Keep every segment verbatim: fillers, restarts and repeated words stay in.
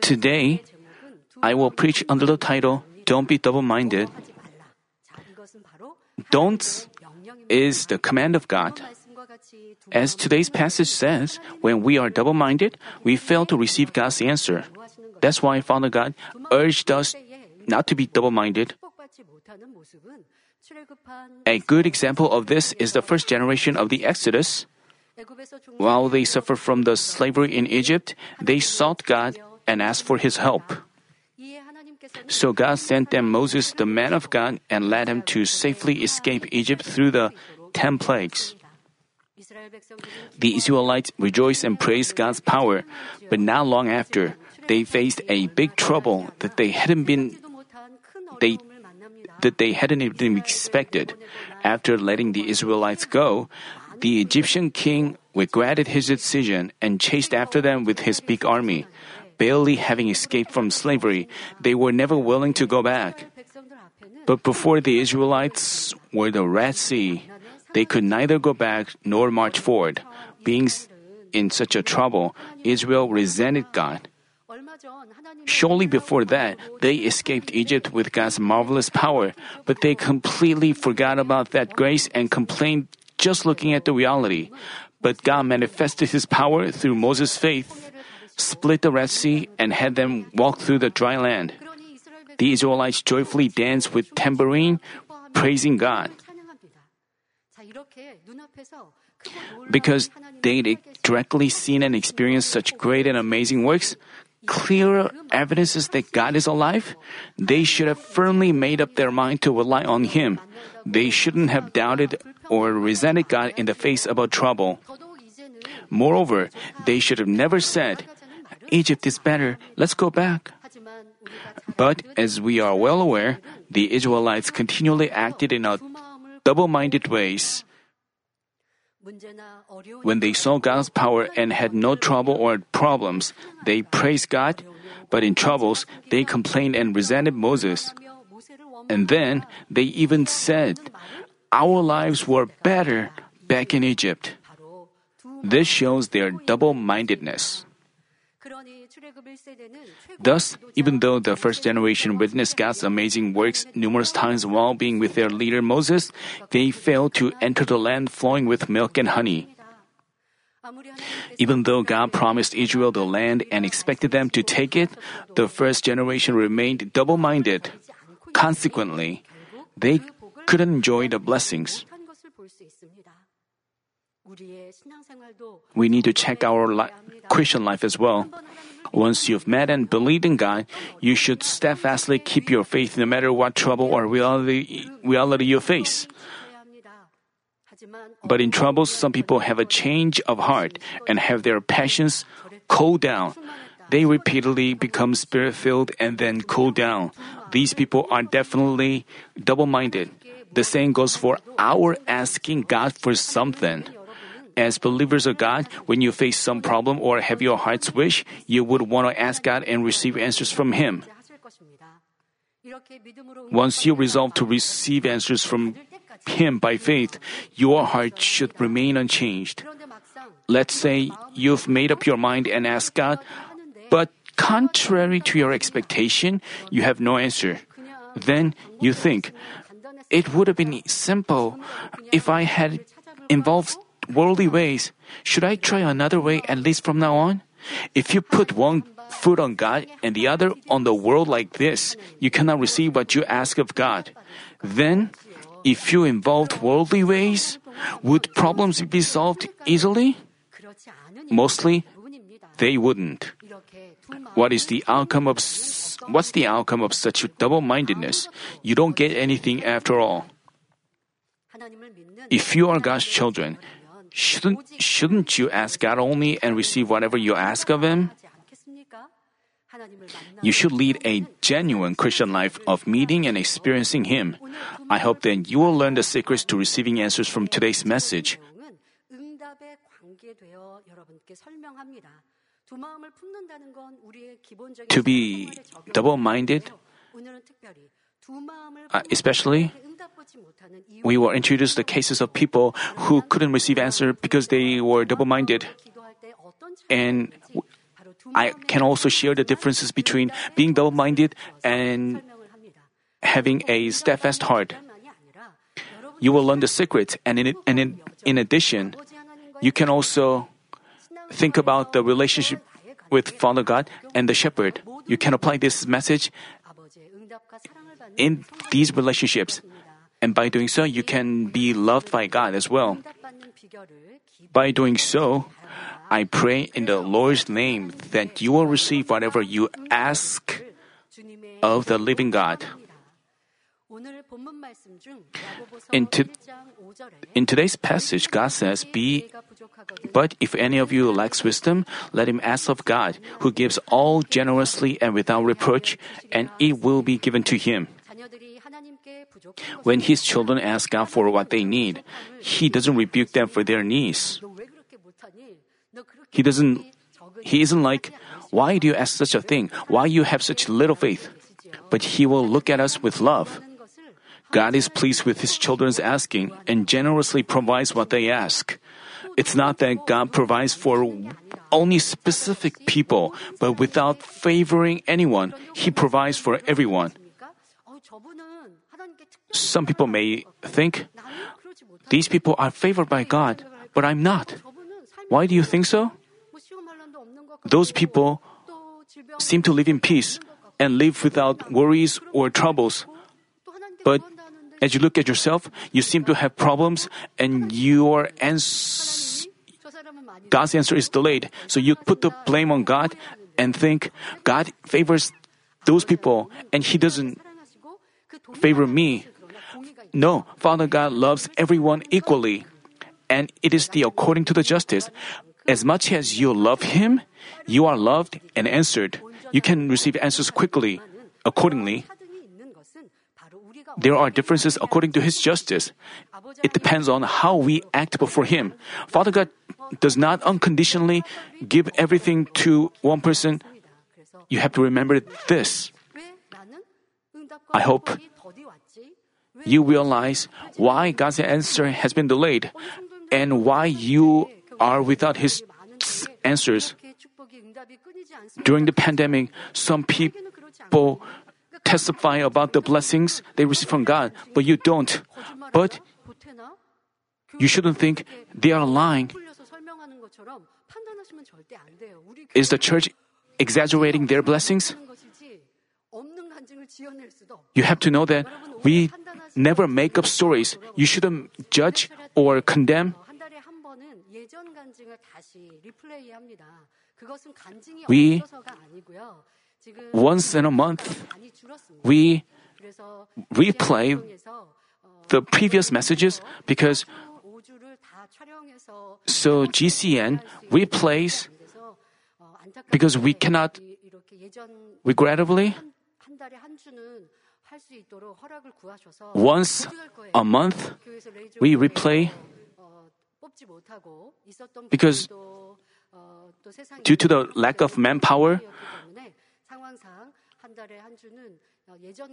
Today, I will preach under the title, Don't be double-minded. Don't is the command of God. As today's passage says, when we are double-minded, we fail to receive God's answer. That's why Father God urged us not to be double-minded. A good example of this is the first generation of the Exodus. While they suffered from the slavery in Egypt, they sought God and asked for His help. So God sent them Moses, the man of God, and led him to safely escape Egypt through the ten plagues. The Israelites rejoiced and praised God's power, but not long after, they faced a big trouble that they hadn't been they that they hadn't even expected. After letting the Israelites go, the Egyptian king regretted his decision and chased after them with his big army. Barely having escaped from slavery, they were never willing to go back. But before the Israelites were the Red Sea, they could neither go back nor march forward. Being in such a trouble, Israel resented God. Shortly before that, they escaped Egypt with God's marvelous power, but they completely forgot about that grace and complained just looking at the reality. But God manifested His power through Moses' faith, split the Red Sea, and had them walk through the dry land. The Israelites joyfully danced with tambourine, praising God. Because they'd directly seen and experienced such great and amazing works, clearer evidences that God is alive, they should have firmly made up their mind to rely on Him. They shouldn't have doubted or resented God in the face of trouble. Moreover, they should have never said, "Egypt is better, let's go back." But as we are well aware, the Israelites continually acted in a double-minded ways. When they saw God's power and had no trouble or problems, they praised God, but in troubles, they complained and resented Moses. And then they even said, "Our lives were better back in Egypt." This shows their double-mindedness. Thus, even though the first generation witnessed God's amazing works numerous times while being with their leader Moses, they failed to enter the land flowing with milk and honey. Even though God promised Israel the land and expected them to take it, the first generation remained double-minded. Consequently, they couldn't enjoy the blessings. We need to check our li- Christian life as well. Once you've met and believed in God, you should steadfastly keep your faith no matter what trouble or reality, reality you face. But in troubles, some people have a change of heart and have their passions cool down. They repeatedly become spirit-filled and then cool down. These people are definitely double-minded. The same goes for our asking God for something. As believers of God, when you face some problem or have your heart's wish, you would want to ask God and receive answers from Him. Once you resolve to receive answers from Him by faith, your heart should remain unchanged. Let's say you've made up your mind and asked God, but contrary to your expectation, you have no answer. Then you think, "It would have been simple if I had involved worldly ways. Should I try another way at least from now on?" If you put one foot on God and the other on the world like this, you cannot receive what you ask of God. Then, if you involved worldly ways, would problems be solved easily? Mostly, they wouldn't. What is the outcome of what's the outcome of such double-mindedness? You don't get anything after all. If you are God's children, Shouldn't, shouldn't you ask God only and receive whatever you ask of Him? You should lead a genuine Christian life of meeting and experiencing Him. I hope that you will learn the secrets to receiving answers from today's message. To be double-minded, Uh, especially, we were introduced to cases of people who couldn't receive answer because they were double-minded. And I can also share the differences between being double-minded and having a steadfast heart. You will learn the secret, and in, and in, in addition, you can also think about the relationship with Father God and the shepherd. You can apply this message in these relationships. And by doing so, you can be loved by God as well. By doing so, I pray in the Lord's name that you will receive whatever you ask of the living God. In, to, in today's passage, God says, "Be, but if any of you lacks wisdom, let him ask of God, who gives all generously and without reproach, and it will be given to him." When His children ask God for what they need, He doesn't rebuke them for their needs. He doesn't. He isn't like, "Why do you ask such a thing? Why you have such little faith?" But He will look at us with love. God is pleased with His children's asking and generously provides what they ask. It's not that God provides for only specific people, but without favoring anyone, He provides for everyone. Some people may think, "These people are favored by God, but I'm not." Why do you think so? Those people seem to live in peace and live without worries or troubles. But as you look at yourself, you seem to have problems and your ans- God's answer is delayed. So you put the blame on God and think, "God favors those people and He doesn't favor me." No, Father God loves everyone equally, and it is the according to the justice. As much as you love Him, you are loved and answered. You can receive answers quickly, accordingly. There are differences according to His justice. It depends on how we act before Him. Father God does not unconditionally give everything to one person. You have to remember this. I hope you realize why God's answer has been delayed and why you are without His answers. During the pandemic, some people testify about the blessings they receive from God, but you don't. But you shouldn't think they are lying. Is the church exaggerating their blessings? You have to know that we never make up stories. You shouldn't judge or condemn. We, once in a month, we replay the previous messages because so G C N replays because we cannot regrettably once a month we replay because due to the lack of manpower,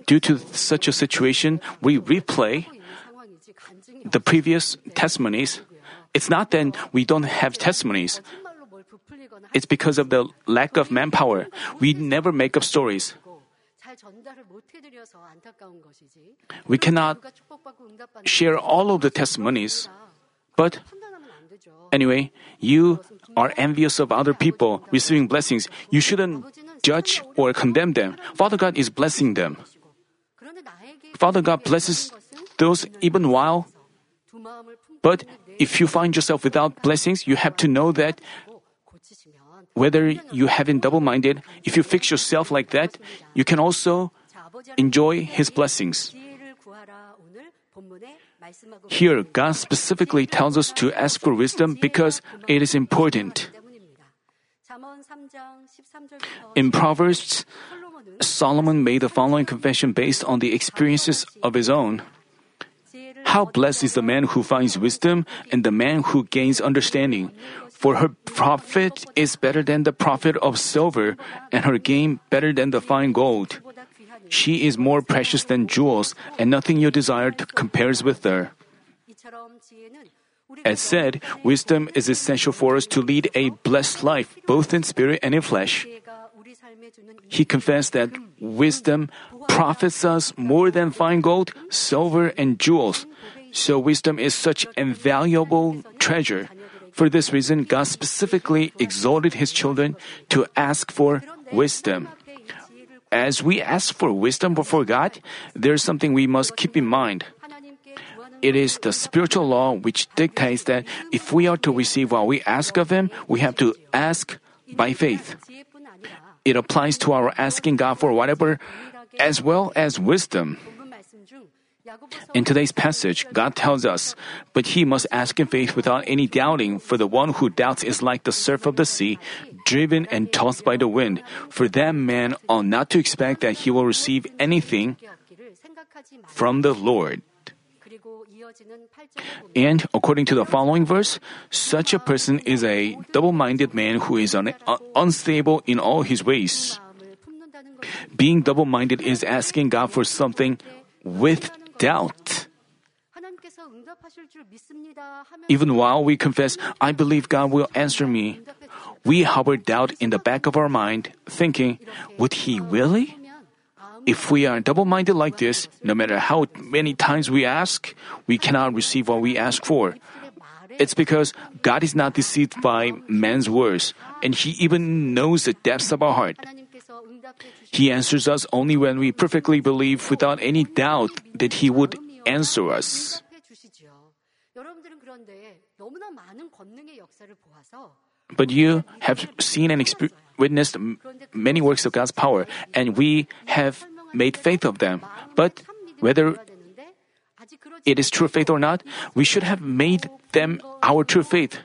due to such a situation, we replay the previous testimonies. It's not that we don't have testimonies. It's because of the lack of manpower. We never make up stories. We cannot share all of the testimonies. But anyway, you are envious of other people receiving blessings. You shouldn't judge or condemn them. Father God is blessing them. Father God blesses those even while. But if you find yourself without blessings, you have to know that whether you have been double-minded, if you fix yourself like that, you can also enjoy His blessings. Here, God specifically tells us to ask for wisdom because it is important. In Proverbs, Solomon made the following confession based on the experiences of his own. "How blessed is the man who finds wisdom and the man who gains understanding. For her profit is better than the profit of silver, and her gain better than the fine gold. She is more precious than jewels, and nothing you desire compares with her." As said, wisdom is essential for us to lead a blessed life, both in spirit and in flesh. He confessed that wisdom profits us more than fine gold, silver, and jewels. So wisdom is such invaluable treasure. For this reason, God specifically exhorted His children to ask for wisdom. As we ask for wisdom before God, there is something we must keep in mind. It is the spiritual law which dictates that if we are to receive what we ask of Him, we have to ask by faith. It applies to our asking God for whatever, as well as wisdom. In today's passage, God tells us, "But he must ask in faith without any doubting, for the one who doubts is like the surf of the sea, driven and tossed by the wind. For that man ought not to expect that he will receive anything from the Lord." And according to the following verse, such a person is a double-minded man who is un- un- unstable in all his ways. Being double-minded is asking God for something with doubt. Even while we confess, "I believe God will answer me," we harbor doubt in the back of our mind, thinking, "Would He really?" If we are double-minded like this, no matter how many times we ask, we cannot receive what we ask for. It's because God is not deceived by man's words, and He even knows the depths of our heart. He answers us only when we perfectly believe without any doubt that He would answer us. But you have seen and experienced, witnessed many works of God's power, and we have made faith of them. But whether it is true faith or not, we should have made them our true faith.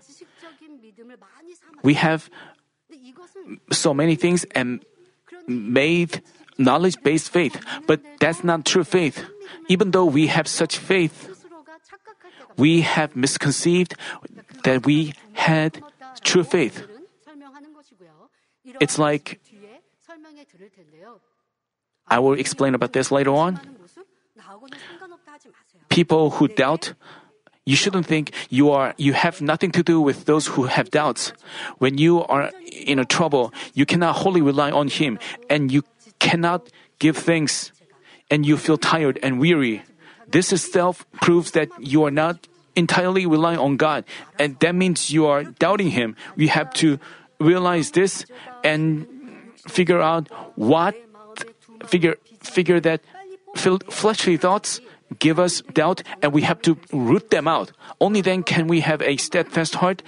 We have so many things and made knowledge-based faith, but that's not true faith. Even though we have such faith, we have misconceived that we had true faith. It's like, I will explain about this later on. People who doubt, you shouldn't think you are, you have nothing to do with those who have doubts. When you are in a trouble, you cannot wholly rely on Him, and you cannot give thanks, and you feel tired and weary. This itself proves that you are not entirely relying on God, and that means you are doubting Him. We have to realize this and figure out what figure figure that fleshly thoughts give us doubt, and we have to root them out. Only then can we have a steadfast heart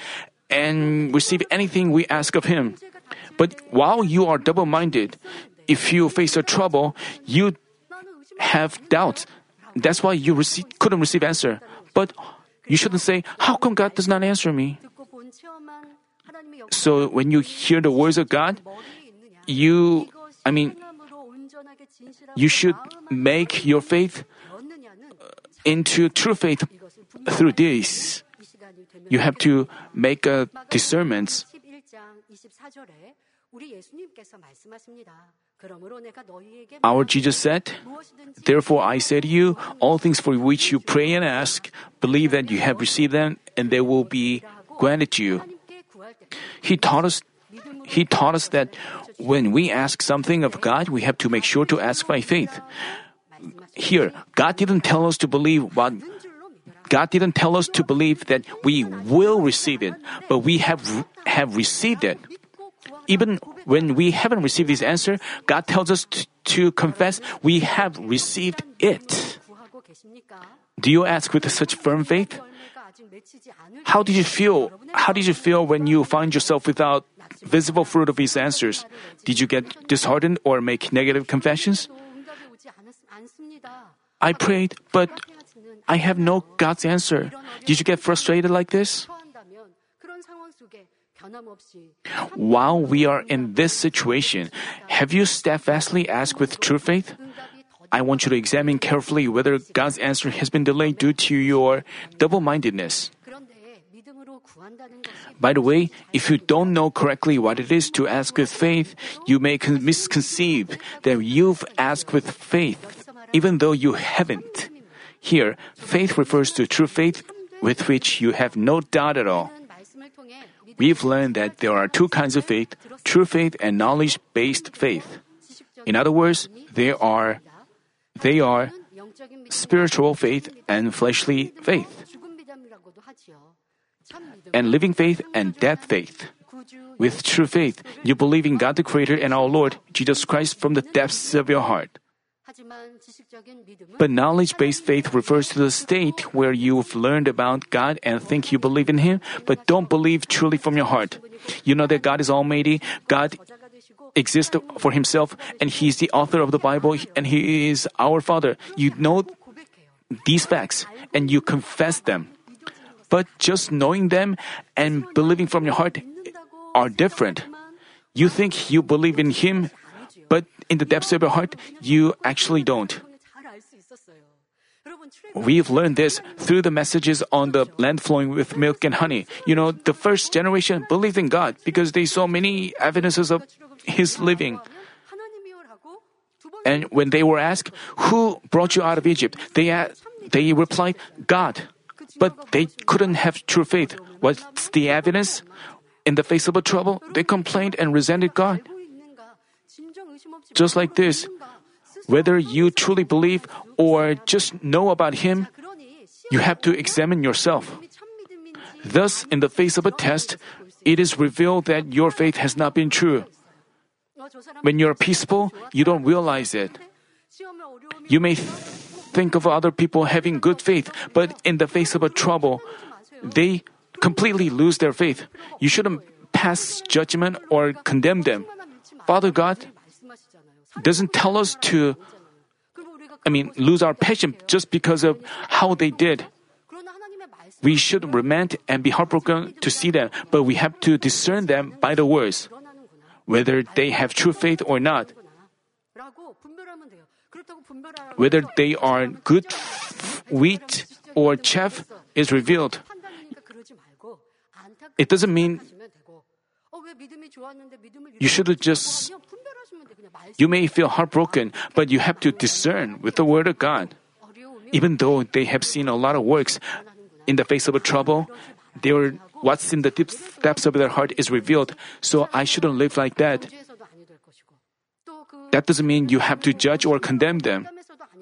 and receive anything we ask of Him. But while you are double-minded, if you face a trouble, you have doubts. That's why you receive, couldn't receive answer. But you shouldn't say, "How come God does not answer me?" So when you hear the words of God, you, I mean, you should make your faith into true faith through this. You have to make a discernment. Our Jesus said, "Therefore I say to you, all things for which you pray and ask, believe that you have received them, and they will be granted you." He taught us He taught us that when we ask something of God, we have to make sure to ask by faith. Here, God didn't tell us to believe what God didn't tell us to believe that we will receive it, but we have have received it. Even when we haven't received His answer, God tells us to, to confess we have received it. Do you ask with such firm faith? How did you feel? How did you feel when you find yourself without visible fruit of His answers? Did you get disheartened or make negative confessions? "I prayed, but I have no God's answer." Did you get frustrated like this? While we are in this situation, have you steadfastly asked with true faith? I want you to examine carefully whether God's answer has been delayed due to your double-mindedness. By the way, if you don't know correctly what it is to ask with faith, you may misconceive that you've asked with faith, even though you haven't. Here, faith refers to true faith with which you have no doubt at all. We've learned that there are two kinds of faith, true faith and knowledge-based faith. In other words, they are, they are spiritual faith and fleshly faith, and living faith and dead faith. With true faith, you believe in God the Creator and our Lord, Jesus Christ, from the depths of your heart. But knowledge-based faith refers to the state where you've learned about God and think you believe in Him, but don't believe truly from your heart. You know that God is almighty, God exists for Himself, and He is the author of the Bible, and He is our Father. You know these facts, and you confess them. But just knowing them and believing from your heart are different. You think you believe in Him, but in the depths of your heart, you actually don't. We've learned this through the messages on the land flowing with milk and honey. You know, the first generation believed in God because they saw many evidences of His living. And when they were asked, "Who brought you out of Egypt?" They, they replied, "God." But they couldn't have true faith. What's the evidence? In the face of a trouble, they complained and resented God. Just like this, whether you truly believe or just know about Him, you have to examine yourself. Thus, in the face of a test, it is revealed that your faith has not been true. When you're peaceful, you don't realize it. You may think of other people having good faith, but in the face of a trouble, they completely lose their faith. You shouldn't pass judgment or condemn them. Father God doesn't tell us to, I mean, lose our patience just because of how they did. We should lament and be heartbroken to see them, but we have to discern them by the words, whether they have true faith or not, whether they are good wheat or chaff is revealed. It doesn't mean you should just, you may feel heartbroken, but you have to discern with the Word of God. Even though they have seen a lot of works, in the face of a trouble, they were, what's in the deep depths of their heart is revealed, so I shouldn't live like that. That doesn't mean you have to judge or condemn them.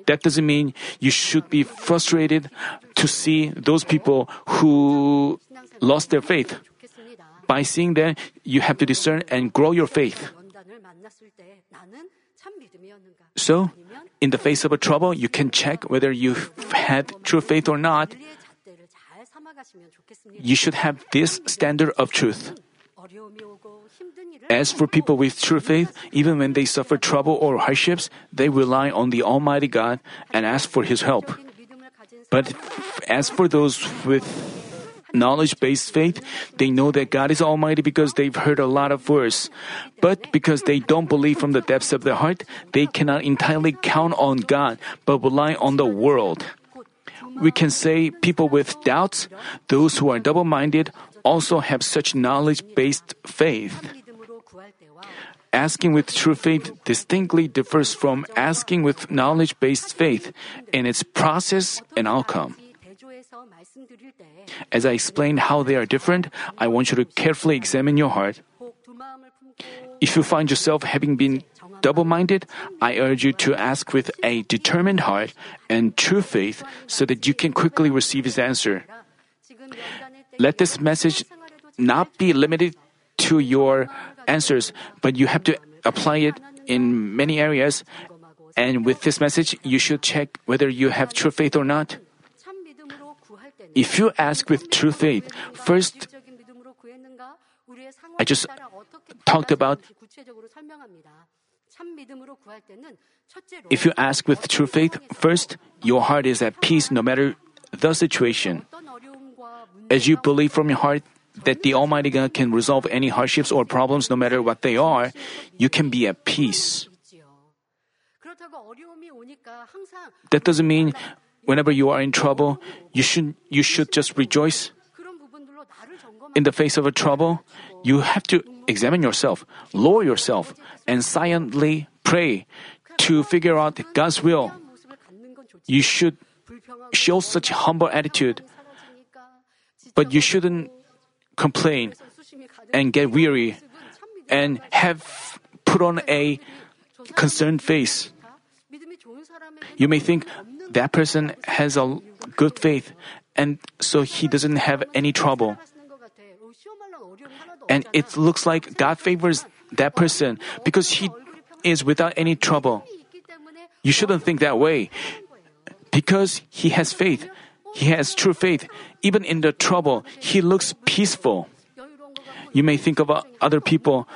That doesn't mean you should be frustrated to see those people who lost their faith. By seeing them, you have to discern and grow your faith. So, in the face of a trouble, you can check whether you've had true faith or not. You should have this standard of truth. As for people with true faith, even when they suffer trouble or hardships, they rely on the Almighty God and ask for His help. But as for those with knowledge-based faith, they know that God is Almighty because they've heard a lot of words. But because they don't believe from the depths of their heart, they cannot entirely count on God, but rely on the world. We can say people with doubts, those who are double-minded, also have such knowledge-based faith. Asking with true faith distinctly differs from asking with knowledge-based faith in its process and outcome. As I explained how they are different, I want you to carefully examine your heart. If you find yourself having been double-minded, I urge you to ask with a determined heart and true faith so that you can quickly receive His answer. Let this message not be limited to your answers, but you have to apply it in many areas. And with this message, you should check whether you have true faith or not. If you ask with true faith, first, I just talked about if you ask with true faith, first, your heart is at peace no matter the situation. As you believe from your heart that the Almighty God can resolve any hardships or problems no matter what they are, you can be at peace. That doesn't mean whenever you are in trouble, you should, you should just rejoice. In the face of a trouble, you have to examine yourself, lower yourself, and silently pray to figure out God's will. You should show such humble attitude. But you shouldn't complain and get weary and have put on a concerned face. You may think that person has a good faith and so he doesn't have any trouble. And it looks like God favors that person because he is without any trouble. You shouldn't think that way. Because he has faith, he has true faith. Even in the trouble, he looks peaceful. You may think of other people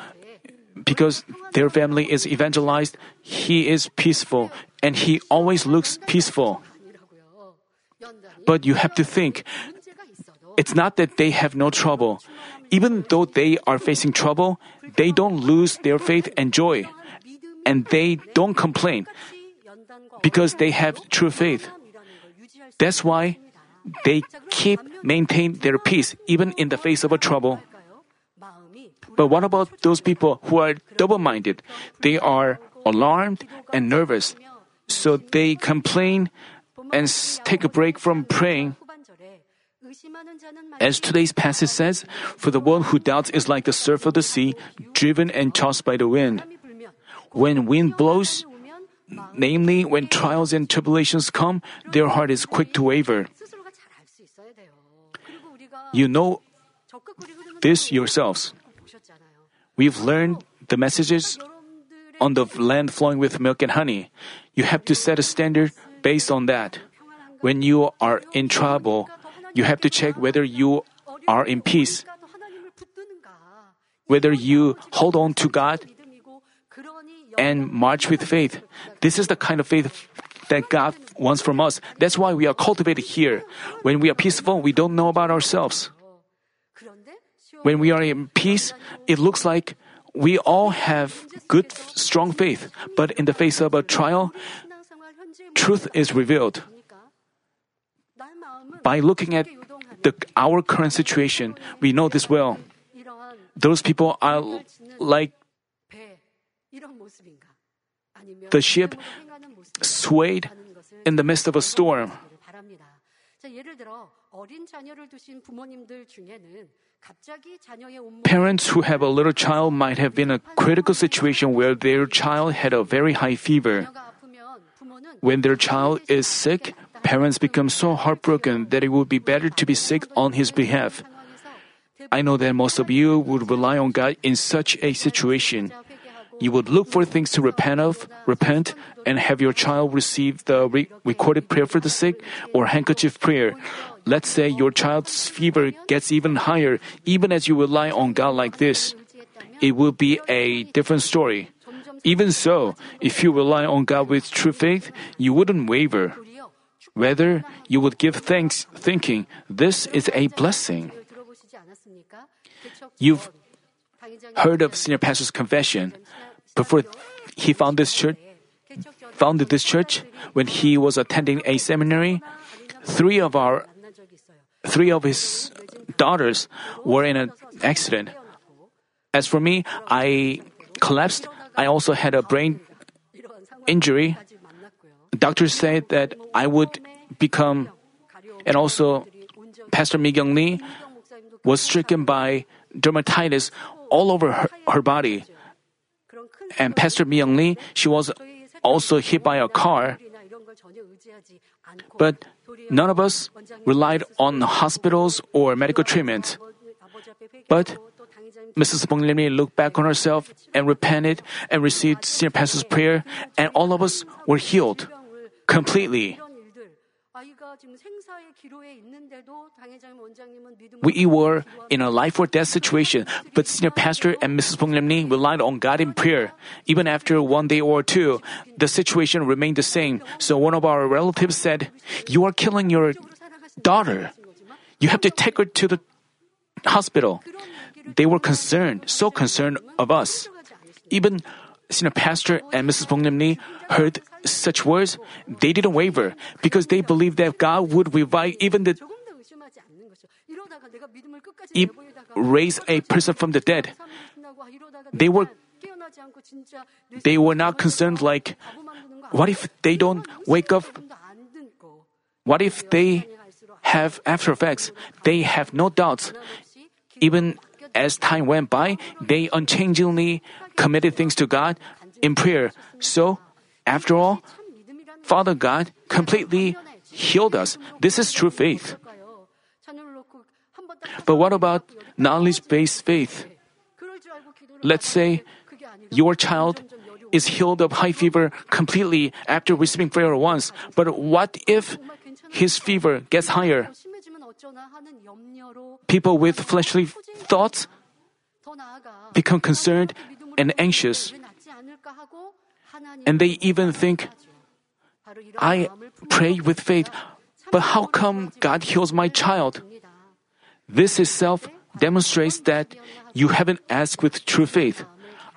because their family is evangelized. He is peaceful and he always looks peaceful. But you have to think, it's not that they have no trouble. Even though they are facing trouble, they don't lose their faith and joy. And they don't complain because they have true faith. That's why they keep maintain their peace even in the face of a trouble. But what about those people who are double-minded? They are alarmed and nervous, so they complain and take a break from praying. As today's passage says, for the one who doubts is like the surf of the sea, driven and tossed by the wind. When wind blows, namely when trials and tribulations come, their heart is quick to waver. You know this yourselves. We've learned the messages on the land flowing with milk and honey. You have to set a standard based on that. When you are in trouble, you have to check whether you are in peace, whether you hold on to God and march with faith. This is the kind of faith that God wants from us. That's why we are cultivated here. When we are peaceful, we don't know about ourselves. When we are in peace, it looks like we all have good, strong faith. But in the face of a trial, truth is revealed. By looking at the, our current situation, we know this well. Those people are like the ship swayed in the midst of a storm. Parents who have a little child might have been in a critical situation where their child had a very high fever. When their child is sick, parents become so heartbroken that it would be better to be sick on his behalf. I know that most of you would rely on God in such a situation. You would look for things to repent of, repent, and have your child receive the re- recorded prayer for the sick or handkerchief prayer. Let's say your child's fever gets even higher, even as you rely on God like this. It will be a different story. Even so, if you rely on God with true faith, you wouldn't waver. Rather, you would give thanks, thinking, this is a blessing. You've heard of Senior Pastor's confession. Before he found this church, founded this church, when he was attending a seminary, three of our, three of his daughters were in an accident. As for me, I collapsed. I also had a brain injury. Doctors said that I would become, and also Pastor Mi-kyung Lee was stricken by dermatitis all over her, her body. And Pastor Mi-kyung Lee, she was also hit by a car. But none of us relied on hospitals or medical treatment. But Missus Bong-lim Lee looked back on herself and repented and received Senior Pastor's prayer, and all of us were healed completely. We were in a life or death situation, but Senior Pastor and Missus Bong-lim Lee relied on God in prayer. Even after one day or two, the situation remained the same. So one of our relatives said, "You are killing your daughter. You have to take her to the hospital." They were concerned, so concerned of us. Even Senior Pastor and Missus Bong-lim Lee heard such words. They didn't waver because they believed that God would revive even the raise a person from the dead. They were they were not concerned like, what if they don't wake up? What if they have after effects. They have no doubts. Even as time went by, they unchangingly committed things to God in prayer. So, after all, Father God completely healed us. This is true faith. But what about knowledge-based faith? Let's say your child is healed of high fever completely after receiving prayer once. But what if his fever gets higher? People with fleshly thoughts become concerned and anxious. And they even think, I pray with faith, but how come God heals my child? This itself demonstrates that you haven't asked with true faith.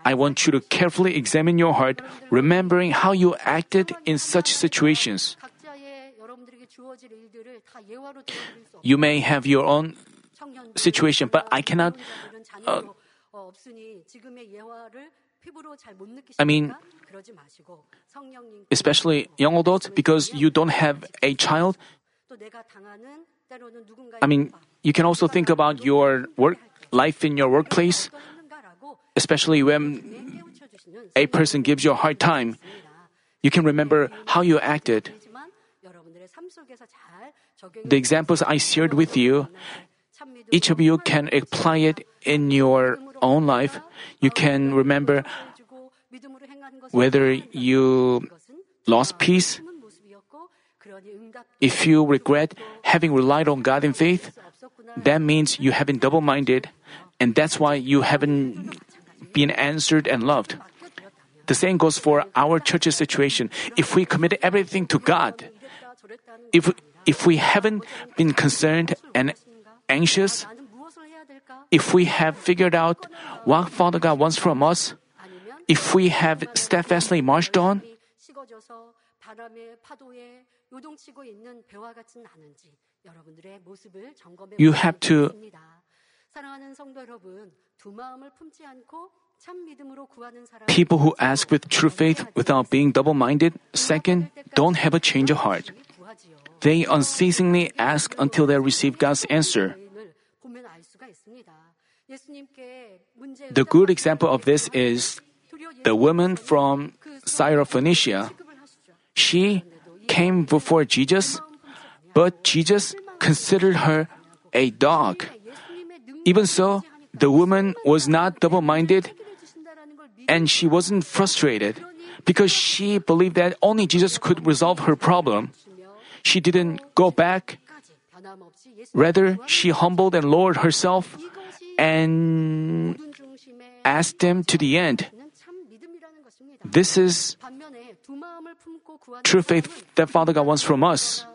I want you to carefully examine your heart, remembering how you acted in such situations. You may have your own situation, but I cannot... Uh, I mean, especially young adults, because you don't have a child. I mean, you can also think about your work life in your workplace, especially when a person gives you a hard time. You can remember how you acted. The examples I shared with you, each of you can apply it in your own life. You can remember whether you lost peace, if you regret having relied on God in faith, that means you have been double-minded, and that's why you haven't been answered and loved. The same goes for our church's situation. If we commit everything to God, if if we haven't been concerned and anxious, if we have figured out what Father God wants from us, if we have steadfastly marched on, you have to people who ask with true faith without being double-minded, second, don't have a change of heart. They unceasingly ask until they receive God's answer. The good example of this is the woman from Syrophoenicia. She came before Jesus, but Jesus considered her a dog. Even so, the woman was not double-minded, and she wasn't frustrated because she believed that only Jesus could resolve her problem. She didn't go back. Rather, she humbled and lowered herself and asked them to the end. This is true faith that Father God wants from us.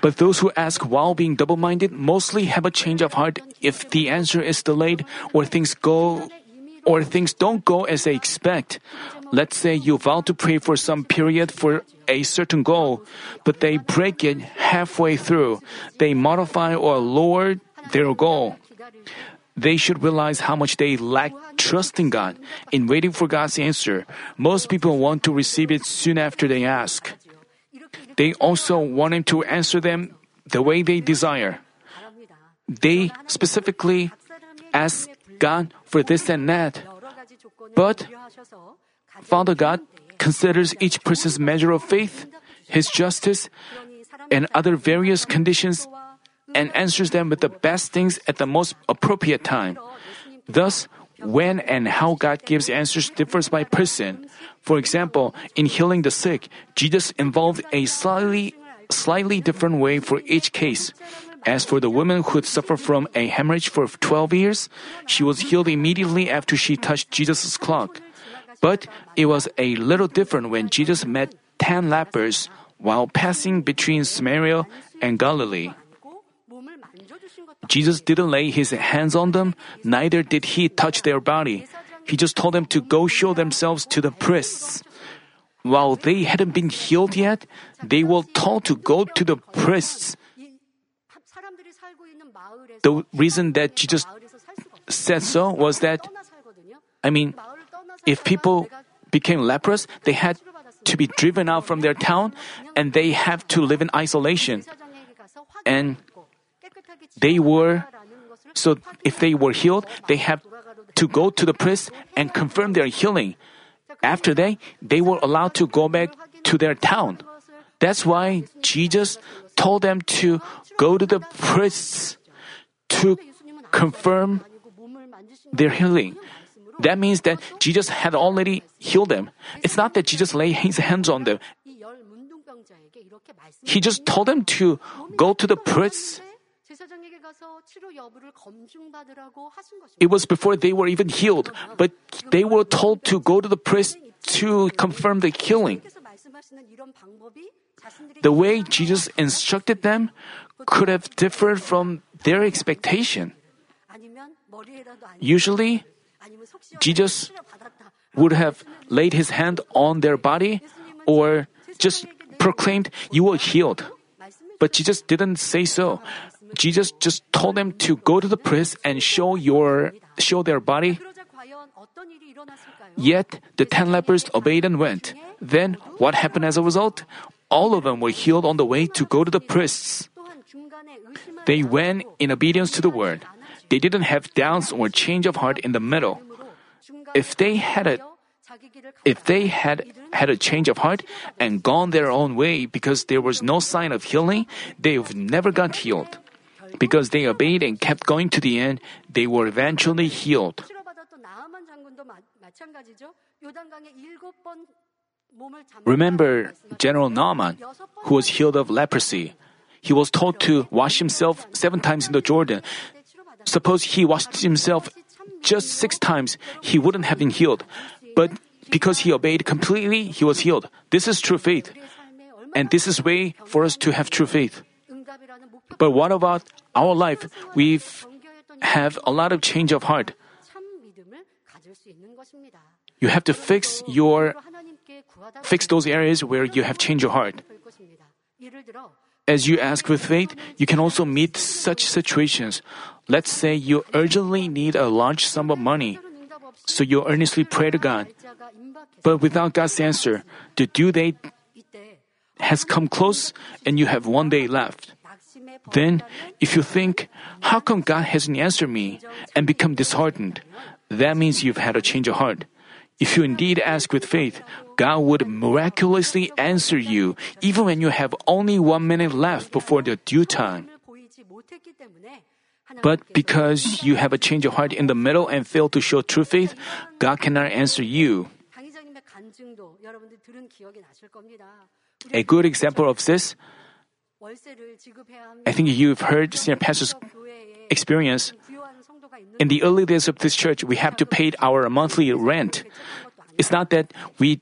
But those who ask while being double-minded mostly have a change of heart if the answer is delayed or things go or things don't go as they expect. Let's say you vow to pray for some period for a certain goal, but they break it halfway through. They modify or lower their goal. They should realize how much they lack trust in God in waiting for God's answer. Most people want to receive it soon after they ask. They also want Him to answer them the way they desire. They specifically ask God for this and that, but Father God considers each person's measure of faith, His justice, and other various conditions and answers them with the best things at the most appropriate time. Thus, when and how God gives answers differs by person. For example, in healing the sick, Jesus involved a slightly, slightly different way for each case. As for the woman who had suffered from a hemorrhage for twelve years, she was healed immediately after she touched Jesus' cloak. But it was a little different when Jesus met ten lepers while passing between Samaria and Galilee. Jesus didn't lay His hands on them, neither did He touch their body. He just told them to go show themselves to the priests. While they hadn't been healed yet, they were told to go to the priests. The reason that Jesus said so was that, I mean, if people became leprous, they had to be driven out from their town and they have to live in isolation. and they were, so if they were healed, they have to go to the priest and confirm their healing. After that, they were allowed to go back to their town. That's why Jesus told them to go to the priests to confirm their healing. That means that Jesus had already healed them. It's not that Jesus laid his hands on them. He just told them to go to the priests. It was before they were even healed, but they were told to go to the priest to confirm the healing. The way Jesus instructed them could have differed from their expectation. Usually, Jesus would have laid his hand on their body or just proclaimed, "You were healed." But Jesus didn't say so. Jesus just told them to go to the priest and show your show their body. Yet the ten lepers obeyed and went. Then what happened as a result? All of them were healed on the way to go to the priests. They went in obedience to the word. They didn't have doubts or change of heart in the middle. If they had a If they had had a change of heart and gone their own way because there was no sign of healing, they would never got healed. Because they obeyed and kept going to the end, they were eventually healed. Remember General Naaman, who was healed of leprosy. He was told to wash himself seven times in the Jordan. Suppose he washed himself just six times, he wouldn't have been healed. But because he obeyed completely, he was healed. This is true faith. And this is way for us to have true faith. But what about our life? We have a lot of change of heart. You have to fix your, fix those areas where you have changed your heart. As you ask with faith, you can also meet such situations. Let's say you urgently need a large sum of money. So you earnestly pray to God. But without God's answer, the due date has come close and you have one day left. Then, if you think, how come God hasn't answered me, and become disheartened, that means you've had a change of heart. If you indeed ask with faith, God would miraculously answer you, even when you have only one minute left before the due time. But because you have a change of heart in the middle and fail to show true faith, God cannot answer you. A good example of this, I think you've heard Senior Pastor's experience. In the early days of this church, we have to pay our monthly rent. It's not that we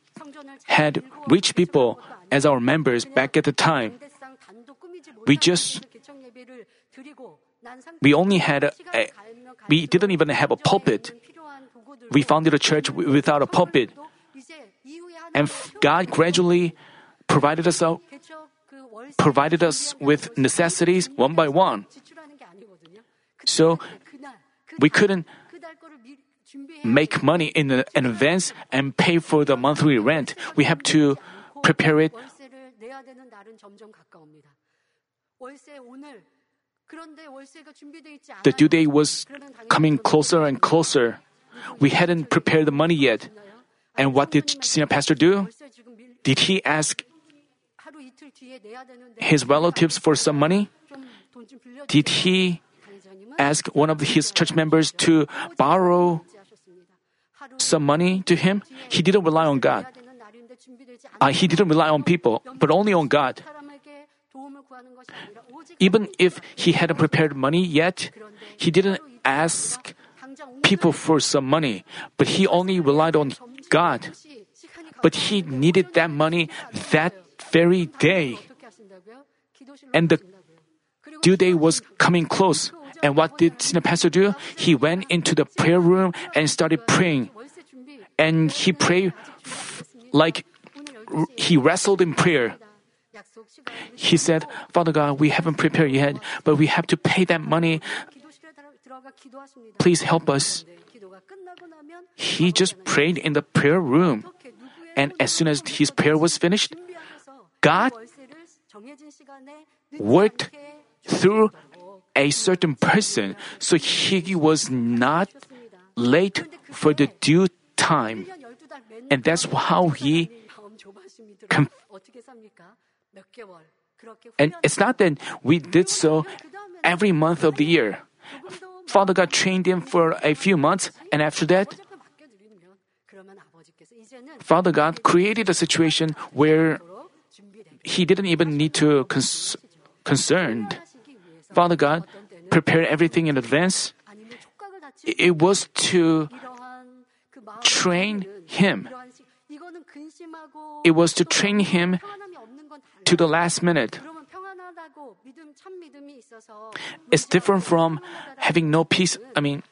had rich people as our members back at the time. We just... We only had, a, a, we didn't even have a pulpit. We founded a church w- without a pulpit. And f- God gradually provided us, a, provided us with necessities one by one. So we couldn't make money in, the, in advance and pay for the monthly rent. We have to prepare it. The due date was coming closer and closer. We hadn't prepared the money yet. And what did Senior Pastor do? Did he ask his relatives for some money? Did he ask one of his church members to borrow some money to him? He didn't rely on God. Uh, he didn't rely on people, but only on God. Even if he hadn't prepared money yet, he didn't ask people for some money, but he only relied on God. But he needed that money that very day. And the due day was coming close. And what did Senior Pastor do? He went into the prayer room and started praying. And he prayed like he wrestled in prayer. He said, "Father God, we haven't prepared yet, but we have to pay that money. Please help us." He just prayed in the prayer room. And as soon as his prayer was finished, God worked through a certain person, so he was not late for the due time. And that's how he... Com- and it's not that we did so every month of the year. Father God trained him for a few months, and after that, Father God created a situation where he didn't even need to cons- concerned. Father God prepared everything in advance. It was to train him. It was to train him to the last minute. It's different from having no peace. I mean,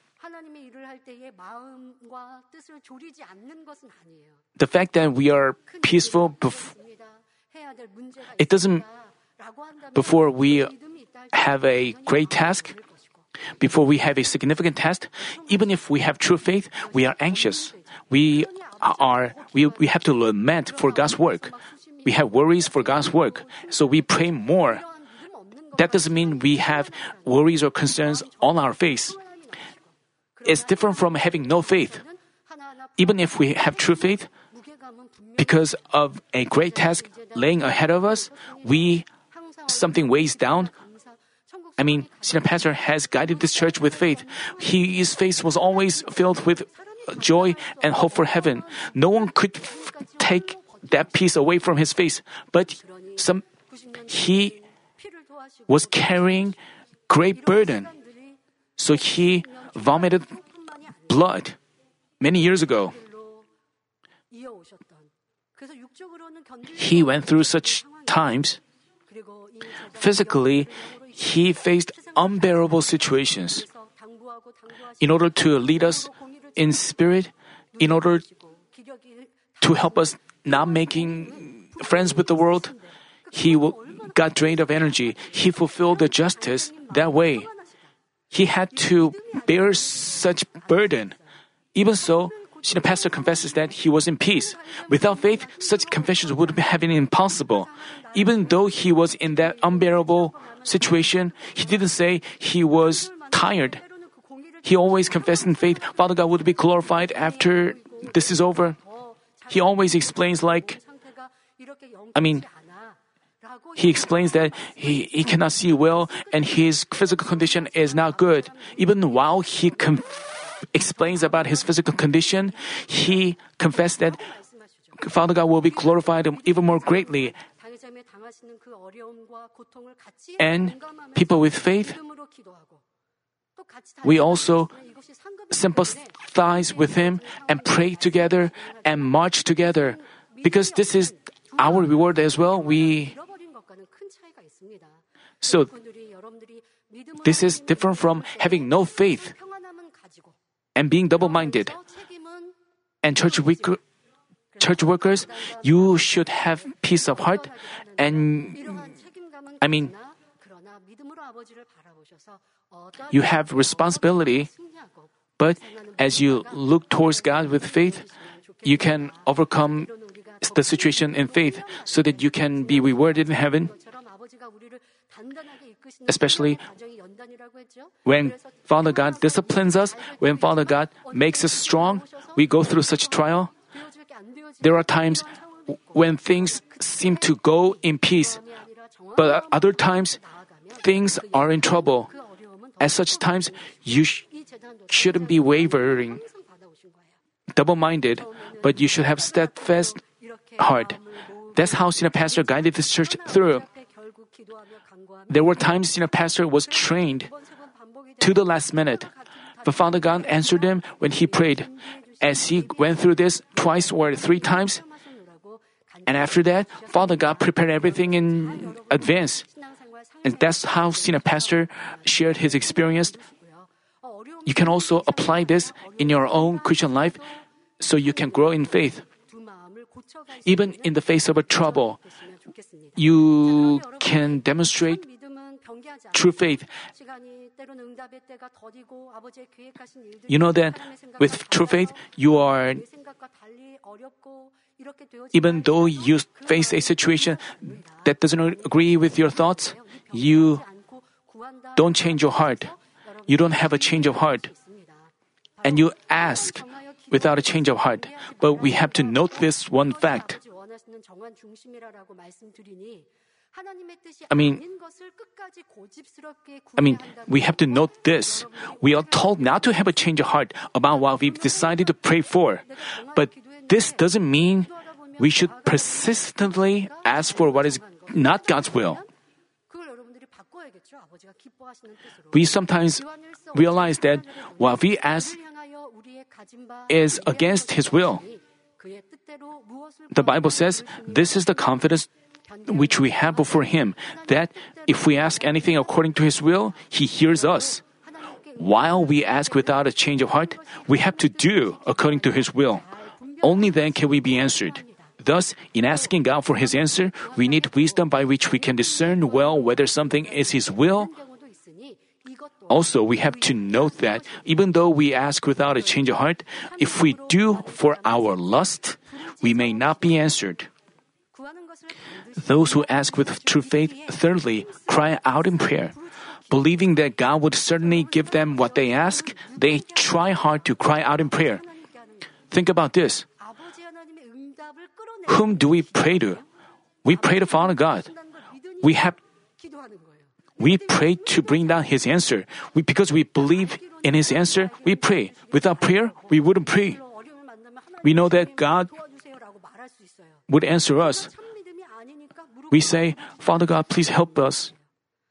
the fact that we are peaceful before, it doesn't, before we have a great task, before we have a significant task, even if we have true faith, we are anxious. We are, we, we have to lament for God's work. We have worries for God's work. So we pray more. That doesn't mean we have worries or concerns on our face. It's different from having no faith. Even if we have true faith, because of a great task laying ahead of us, we, something weighs down. I mean, Senior Pastor has guided this church with faith. He, his face was always filled with joy and hope for heaven. No one could f- take that peace away from his face, but some, he was carrying great burden. So he vomited blood many years ago. He went through such times. Physically, he faced unbearable situations. In order to lead us in spirit, in order to help us not making friends with the world, he will, got drained of energy. He fulfilled the justice that way. He had to bear such burden. Even so, the pastor confesses that he was in peace. Without faith, such confessions would have been impossible. Even though he was in that unbearable situation, he didn't say he was tired. He always confessed in faith, Father God would be glorified after this is over. He always explains like, I mean, he explains that he, he cannot see well and his physical condition is not good. Even while he com- explains about his physical condition, he confessed that Father God will be glorified even more greatly. And people with faith, we also sympathize with him and pray together and march together, because this is our reward as well. We So this is different from having no faith and being double-minded. And church, weaker, church workers, you should have peace of heart and, I mean, you have responsibility, but as you look towards God with faith, you can overcome the situation in faith so that you can be rewarded in heaven. Especially when Father God disciplines us, when Father God makes us strong, we go through such trial. There are times when things seem to go in peace, but at other times, things are in trouble. At such times, you sh- shouldn't be wavering, double-minded, but you should have steadfast heart. That's how Senior Pastor guided this church through. There were times Senior Pastor was trained to the last minute, but Father God answered him when he prayed. As he went through this twice or three times, and after that, Father God prepared everything in advance. And that's how Senior Pastor shared his experience. You can also apply this in your own Christian life so you can grow in faith. Even in the face of a trouble, you can demonstrate true faith. You know that with true faith, you are, even though you face a situation that doesn't agree with your thoughts, you don't change your heart. You don't have a change of heart. And you ask without a change of heart. But we have to note this one fact. I mean, I mean, we have to note this. We are told not to have a change of heart about what we've decided to pray for. But this doesn't mean we should persistently ask for what is not God's will. We sometimes realize that what we ask is against His will. The Bible says this is the confidence which we have before Him, that if we ask anything according to His will, He hears us. While we ask without a change of heart, we have to do according to His will. Only then can we be answered. Thus, in asking God for His answer, we need wisdom by which we can discern well whether something is His will. Also, we have to note that even though we ask without a change of heart, if we do for our lust, we may not be answered. Those who ask with true faith, thirdly, cry out in prayer. Believing that God would certainly give them what they ask, they try hard to cry out in prayer. Think about this. Whom do we pray to? We pray to Father God. We have we pray to bring down His answer. We, because we believe in His answer, we pray. Without prayer, we wouldn't pray. We know that God would answer us. We say, Father God, please help us.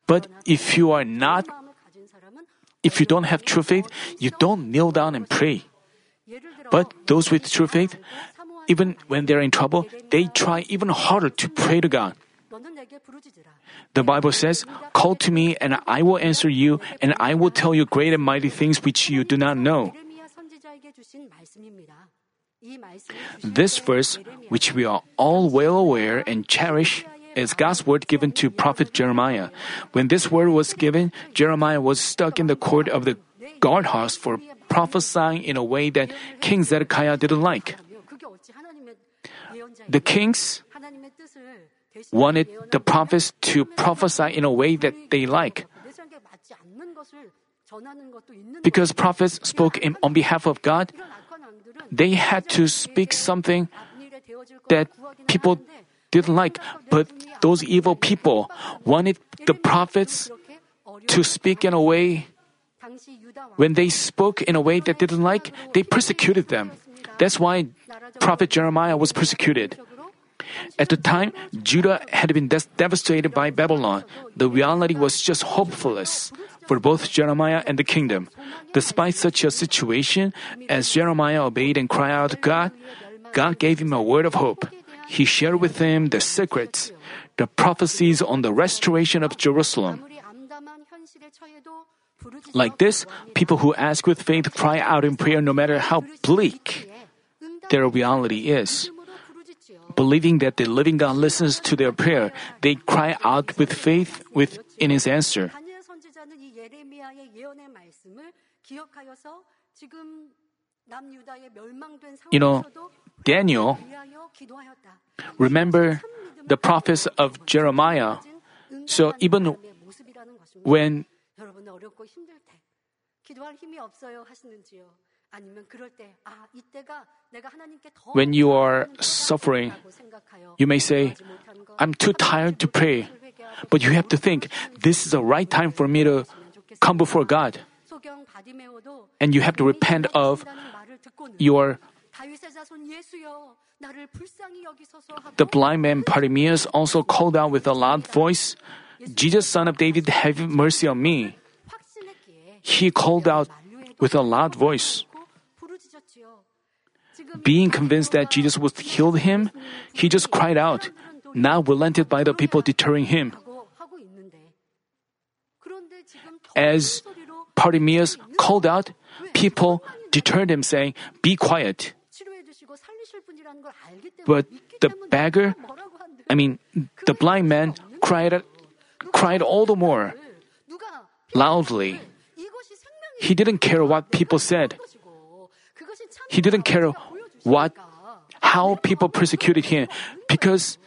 But if you are not, if you don't have true faith, you don't kneel down and pray. But those with true faith, even when they're in trouble, they try even harder to pray to God. The Bible says, call to me and I will answer you and I will tell you great and mighty things which you do not know. This verse, which we are all well aware and cherish, is God's word given to prophet Jeremiah. When this word was given, Jeremiah was stuck in the court of the guardhouse for prophesying in a way that King Zedekiah didn't like. The kings wanted the prophets to prophesy in a way that they like. Because prophets spoke in, on behalf of God, they had to speak something that people didn't like. But those evil people wanted the prophets to speak in a way. When they spoke in a way that didn't like, they persecuted them. That's why prophet Jeremiah was persecuted. At the time, Judah had been des- devastated by Babylon. The reality was just hopeless for both Jeremiah and the kingdom. Despite such a situation, as Jeremiah obeyed and cried out to God, God gave him a word of hope. He shared with him the secrets, the prophecies on the restoration of Jerusalem. Like this, people who ask with faith cry out in prayer no matter how bleak their reality is. Believing that the living God listens to their prayer, they cry out with faith in His answer. You know, Daniel, remember the prophets of Jeremiah. So even when When you are suffering, you may say, I'm too tired to pray. But you have to think, this is the right time for me to come before God. And you have to repent of your The blind man Bartimaeus also called out with a loud voice, Jesus, son of David, have mercy on me. He called out with a loud voice. Being convinced that Jesus would heal him, he just cried out, not relented by the people deterring him. As Bartimaeus called out, people deterred him, saying, be quiet. But the beggar, I mean, the blind man cried, cried all the more loudly. He didn't care what people said. He didn't care what, how people persecuted him, because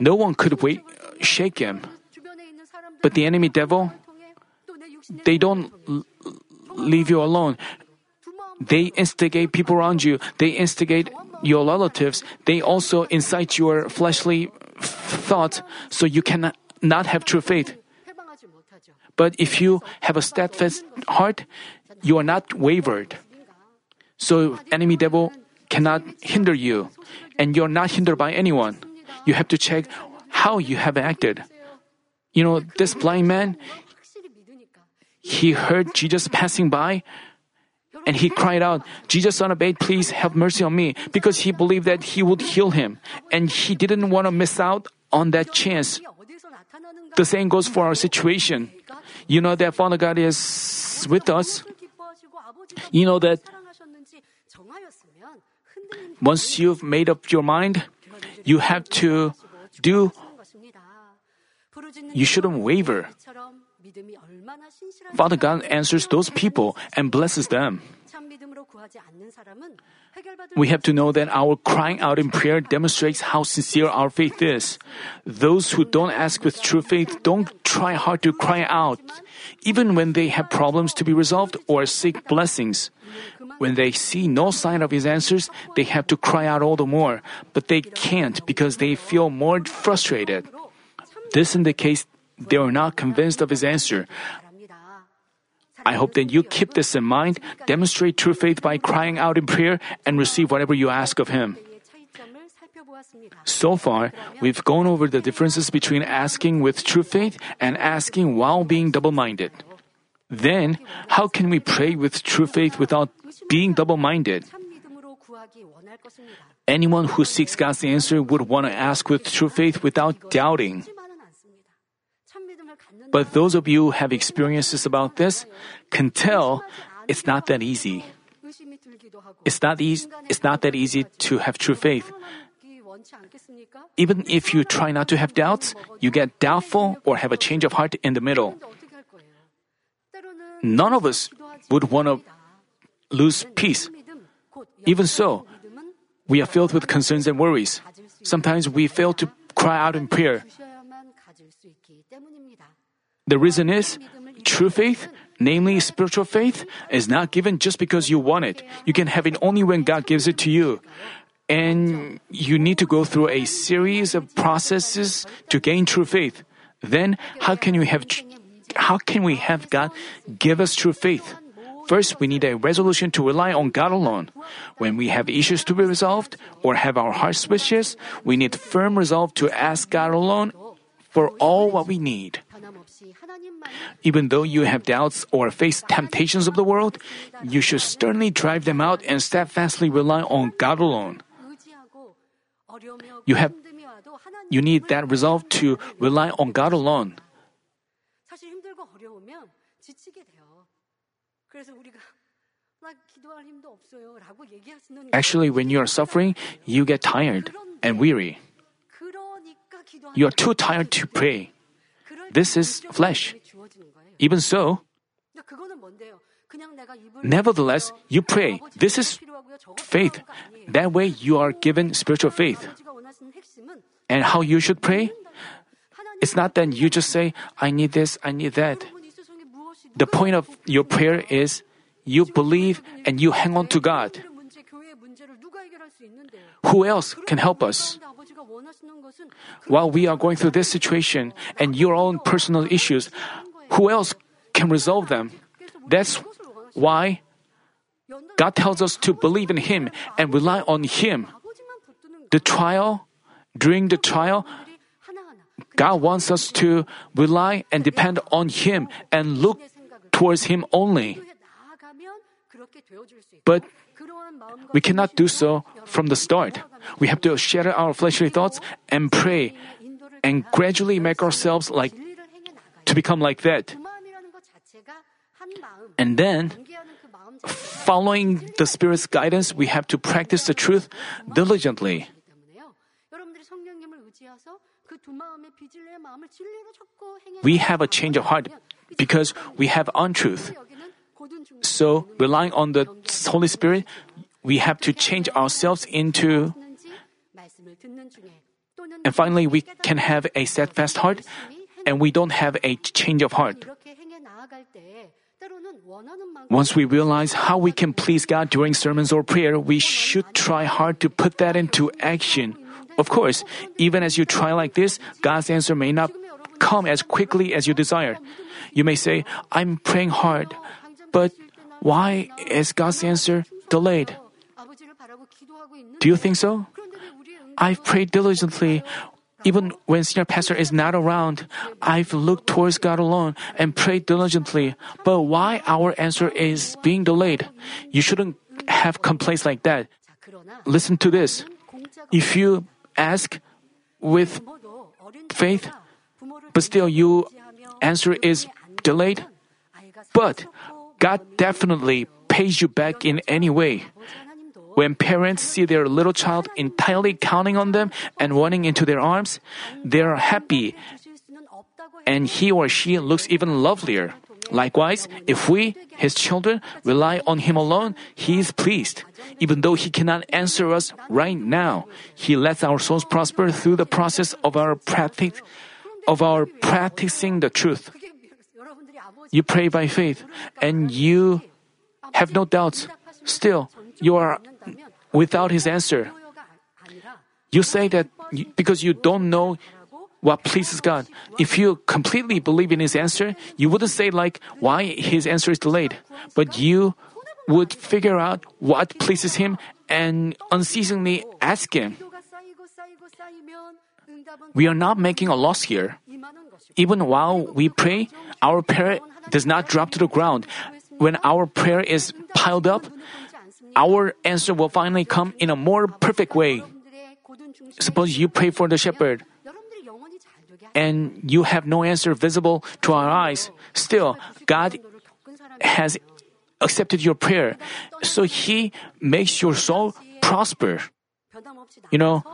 No one could wait, shake him. But the enemy devil, they don't leave you alone. They instigate people around you. They instigate your relatives. They also incite your fleshly thoughts, so you cannot not have true faith. But if you have a steadfast heart, you are not wavered. So enemy devil cannot hinder you, and you're not hindered by anyone. You have to check how you have acted. You know, this blind man, he heard Jesus passing by, and he cried out, "Jesus, son of Abraham, please have mercy on me," because he believed that he would heal him, and he didn't want to miss out on that chance. The same goes for our situation. You know that Father God is with us. You know that once you've made up your mind, you have to do, you shouldn't waver. Father God answers those people and blesses them. We have to know that our crying out in prayer demonstrates how sincere our faith is. Those who don't ask with true faith don't try hard to cry out, even when they have problems to be resolved or seek blessings. When they see no sign of His answers, they have to cry out all the more, but they can't because they feel more frustrated. This indicates they are not convinced of His answer. I hope that you keep this in mind, demonstrate true faith by crying out in prayer, and receive whatever you ask of Him. So far, we've gone over the differences between asking with true faith and asking while being double-minded. Then, how can we pray with true faith without being double-minded? Anyone who seeks God's answer would want to ask with true faith without doubting. But those of you who have experiences about this can tell it's not that easy. It's not easy, it's not that easy to have true faith. Even if you try not to have doubts, you get doubtful or have a change of heart in the middle. None of us would want to lose peace. Even so, we are filled with concerns and worries. Sometimes we fail to cry out in prayer. The reason is, true faith, namely spiritual faith, is not given just because you want it. You can have it only when God gives it to you. And you need to go through a series of processes to gain true faith. Then, how can we have, how can we have God give us true faith? First, we need a resolution to rely on God alone. When we have issues to be resolved or have our hearts wishes, we need firm resolve to ask God alone for all what we need. Even though you have doubts or face temptations of the world, you should sternly drive them out and steadfastly rely on God alone. You have, you need that resolve to rely on God alone. Actually, when you are suffering, you get tired and weary. You are too tired to pray. This is flesh. Even so, nevertheless, you pray. This is faith. That way you are given spiritual faith. And how you should pray? It's not that you just say, "I need this, I need that." The point of your prayer is you believe and you hang on to God. Who else can help us? While we are going through this situation and your own personal issues, who else can resolve them? That's why God tells us to believe in Him and rely on Him. The trial, during the trial, God wants us to rely and depend on Him and look towards Him only. But we cannot do so from the start. We have to shatter our fleshly thoughts and pray and gradually make ourselves like to become like that. And then, following the Spirit's guidance, we have to practice the truth diligently. We have a change of heart because we have untruth. So, relying on the Holy Spirit, we have to change ourselves into And finally, we can have a steadfast heart, and we don't have a change of heart. Once we realize how we can please God during sermons or prayer, we should try hard to put that into action. Of course, even as you try like this, God's answer may not come as quickly as you desire. You may say, I'm praying hard, but why is God's answer delayed? Do you think so? I've prayed diligently. Even when senior pastor is not around, I've looked towards God alone and prayed diligently. But why our answer is being delayed? You shouldn't have complaints like that. Listen to this. If you ask with faith, but still your answer is delayed, but God definitely pays you back in any way. When parents see their little child entirely counting on them and running into their arms, they are happy, and he or she looks even lovelier. Likewise, if we, his children, rely on him alone, he is pleased. Even though he cannot answer us right now, he lets our souls prosper through the process of our practice, of our practicing the truth. You pray by faith, and you have no doubts. Still, you are without his answer. You say that because you don't know what pleases God. If you completely believe in his answer, you wouldn't say like why his answer is delayed, but you would figure out what pleases him and unceasingly ask him. We are not making a loss here. Even while we pray, our prayer does not drop to the ground. When our prayer is piled up, our answer will finally come in a more perfect way. Suppose you pray for the shepherd and you have no answer visible to our eyes. Still, God has accepted your prayer, so He makes your soul prosper. You know,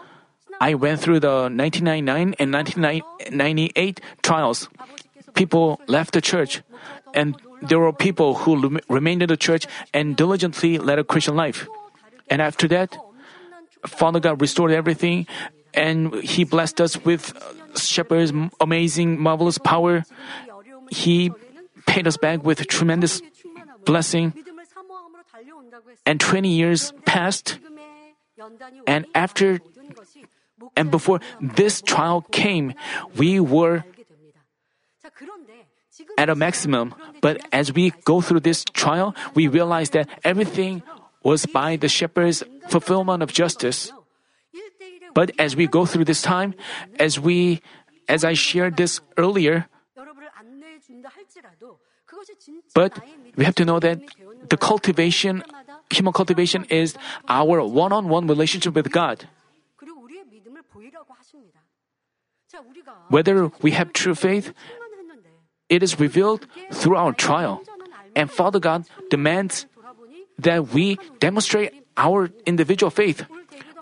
I went through the nineteen ninety-nine and nineteen ninety-eight trials. People left the church, and there were people who remained in the church and diligently led a Christian life. And after that, Father God restored everything, and He blessed us with Shepherd's amazing, marvelous power. He paid us back with tremendous blessing. And twenty years passed, and after and before this trial came, we were at a maximum, but as we go through this trial, we realize that everything was by the shepherd's fulfillment of justice. But as we go through this time, as we, as I shared this earlier, but we have to know that the cultivation, human cultivation, is our one-on-one relationship with God. Whether we have true faith, it is revealed through our trial. And Father God demands that we demonstrate our individual faith.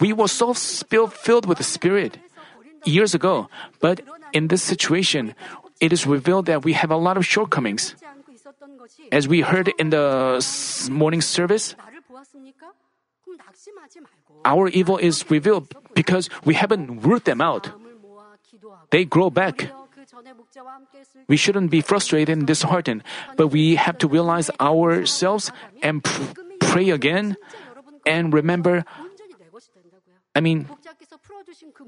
We were so filled with the Spirit years ago, but in this situation, it is revealed that we have a lot of shortcomings. As we heard in the morning service, our evil is revealed because we haven't rooted them out. They grow back. We shouldn't be frustrated and disheartened, but we have to realize ourselves and pr- pray again and remember, I mean,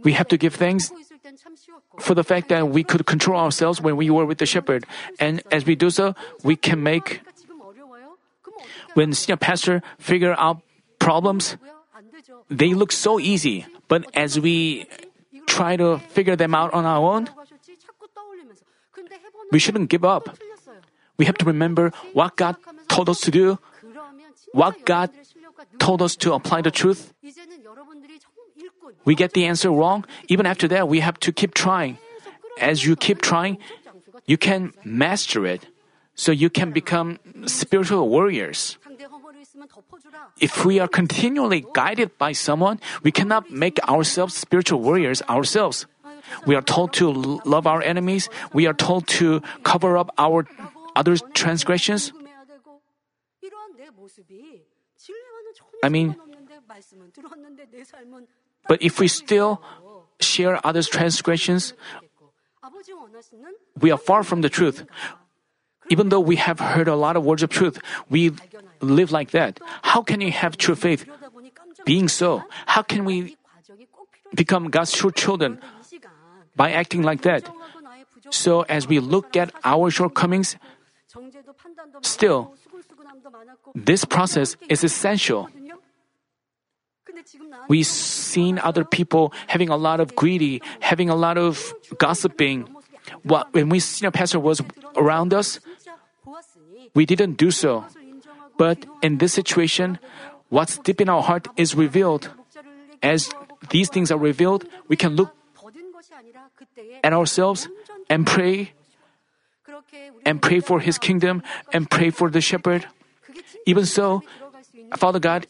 we have to give thanks for the fact that we could control ourselves when we were with the shepherd. And as we do so, we can make, when senior pastor figure out problems, they look so easy, but as we try to figure them out on our own, we shouldn't give up. We have to remember what God told us to do, what God told us to apply the truth. We get the answer wrong. Even after that, we have to keep trying. As you keep trying, you can master it, so you can become spiritual warriors. If we are continually guided by someone, we cannot make ourselves spiritual warriors ourselves. We are told to love our enemies. We are told to cover up our others' transgressions. I mean, But if we still share others' transgressions, we are far from the truth. Even though we have heard a lot of words of truth, we live like that. How can you have true faith? Being so, how can we become God's true children? By acting like that. So as we look at our shortcomings, still, this process is essential. We've seen other people having a lot of greedy, having a lot of gossiping. What, when we seen a pastor was around us, we didn't do so. But in this situation, what's deep in our heart is revealed. As these things are revealed, we can look at ourselves and pray, and pray for His kingdom, and pray for the shepherd. Even so, Father God's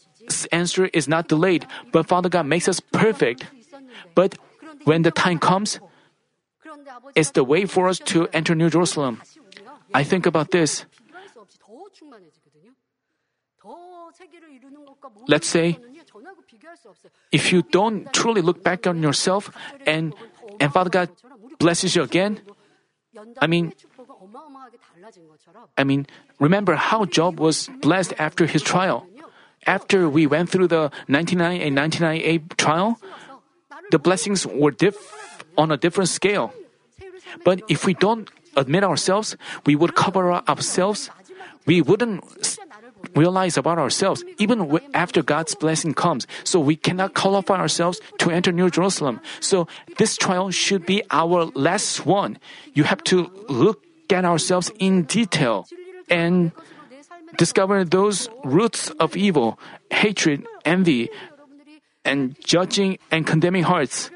answer is not delayed, but Father God makes us perfect. But when the time comes, it's the way for us to enter New Jerusalem. I think about this. Let's say, if you don't truly look back on yourself and, and Father God blesses you again, I mean, I mean, remember how Job was blessed after his trial. After we went through the ninety-nine and ninety-nine A trial, the blessings were diff- on a different scale. But if we don't admit ourselves, we would cover ourselves. We wouldn't realize about ourselves, even after God's blessing comes. So we cannot qualify ourselves to enter New Jerusalem. So this trial should be our last one. You have to look at ourselves in detail and discover those roots of evil, hatred, envy, and judging and condemning hearts.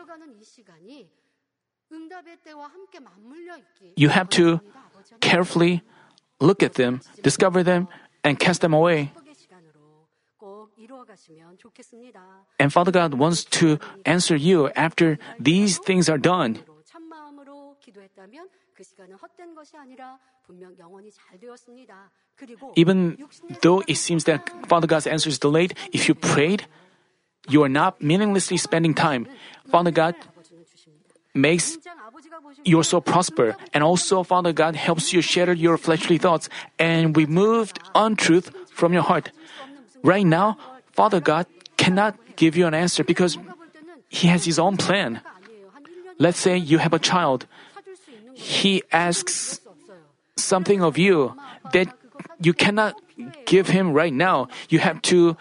You have to carefully look at them, discover them, and cast them away. And Father God wants to answer you after these things are done. Even though it seems that Father God's answer is delayed, if you prayed, you are not meaninglessly spending time. Father God makes your soul prosper, and also Father God helps you shatter your fleshly thoughts and remove untruth from your heart. Right now, Father God cannot give you an answer because He has His own plan. Let's say you have a child. He asks something of you that you cannot give him right now. You have to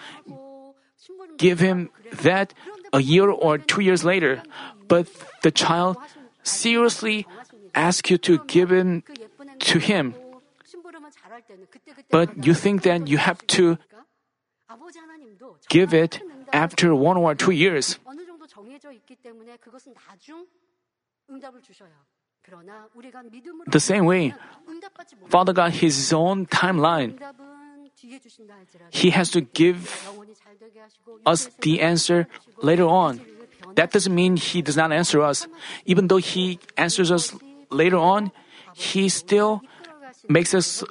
give him that a year or two years later. But the child seriously asks you to give him to him. But you think that you have to give it after one or two years. The same way, Father God has His own timeline. He has to give us the answer later on. That doesn't mean He does not answer us. Even though He answers us later on, He still makes us,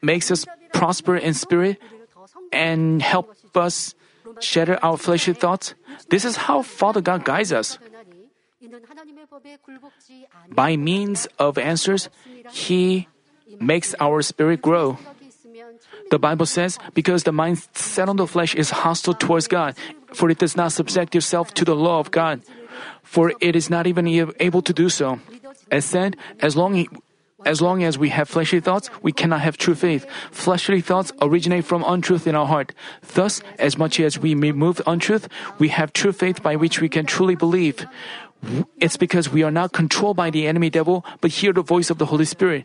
makes us prosper in spirit and help us shatter our fleshly thoughts. This is how Father God guides us. By means of answers, He makes our spirit grow. The Bible says, because the mind set on the flesh is hostile towards God, for it does not subject itself to the law of God, for it is not even able to do so. As said, as long as long as we have fleshly thoughts, we cannot have true faith. Fleshly thoughts originate from untruth in our heart. Thus, as much as we remove untruth, we have true faith by which we can truly believe. It's because we are not controlled by the enemy devil, but hear the voice of the Holy Spirit.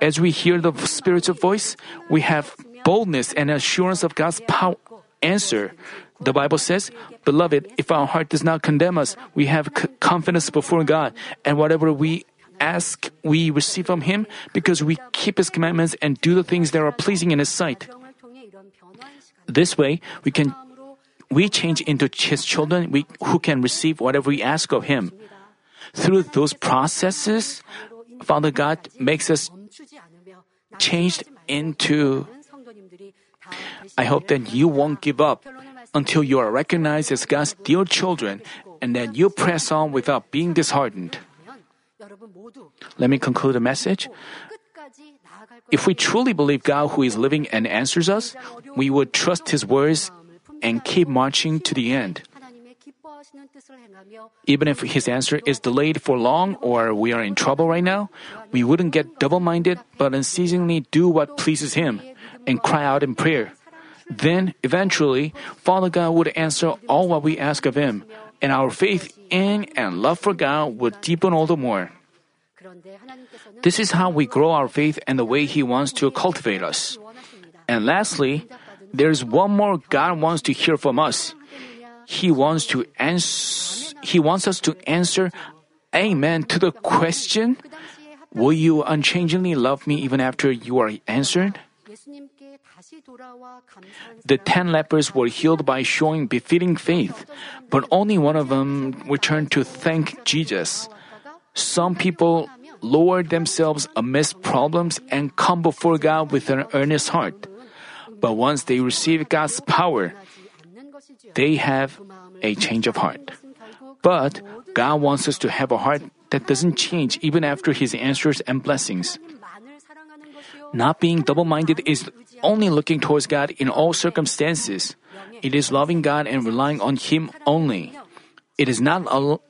As we hear the Spirit's voice, we have boldness and assurance of God's power answer. The Bible says, "Beloved, if our heart does not condemn us, we have c- confidence before God, and whatever we ask, we receive from Him, because we keep His commandments and do the things that are pleasing in His sight." This way, we can We change into His children we, who can receive whatever we ask of Him. Through those processes, Father God makes us changed into... I hope that you won't give up. until you are recognized as God's dear children and that you press on without being disheartened. Let me conclude the message. If we truly believe God who is living and answers us, we would trust His words and keep marching to the end. Even if His answer is delayed for long or we are in trouble right now, we wouldn't get double-minded but unceasingly do what pleases Him and cry out in prayer. Then, eventually, Father God would answer all what we ask of Him, and our faith in and love for God would deepen all the more. This is how we grow our faith and the way He wants to cultivate us. And lastly, there's one more God wants to hear from us. He wants to ans- He wants us to answer Amen to the question, will you unchangingly love me even after you are answered? The ten lepers were healed by showing befitting faith, but only one of them returned to thank Jesus. Some people lowered themselves amidst problems and come before God with an earnest heart. But once they receive God's power, they have a change of heart. But God wants us to have a heart that doesn't change even after His answers and blessings. Not being double-minded is only looking towards God in all circumstances. It is loving God and relying on Him only. It is not al-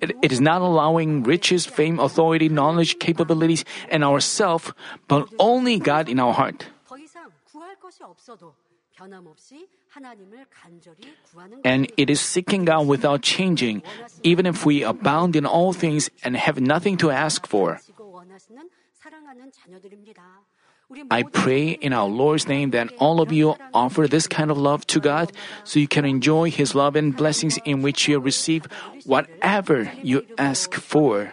it, it is not allowing riches, fame, authority, knowledge, capabilities, and ourself, but only God in our heart. And it is seeking God without changing, even if we abound in all things and have nothing to ask for. I pray in our Lord's name that all of you offer this kind of love to God so you can enjoy His love and blessings in which you receive whatever you ask for.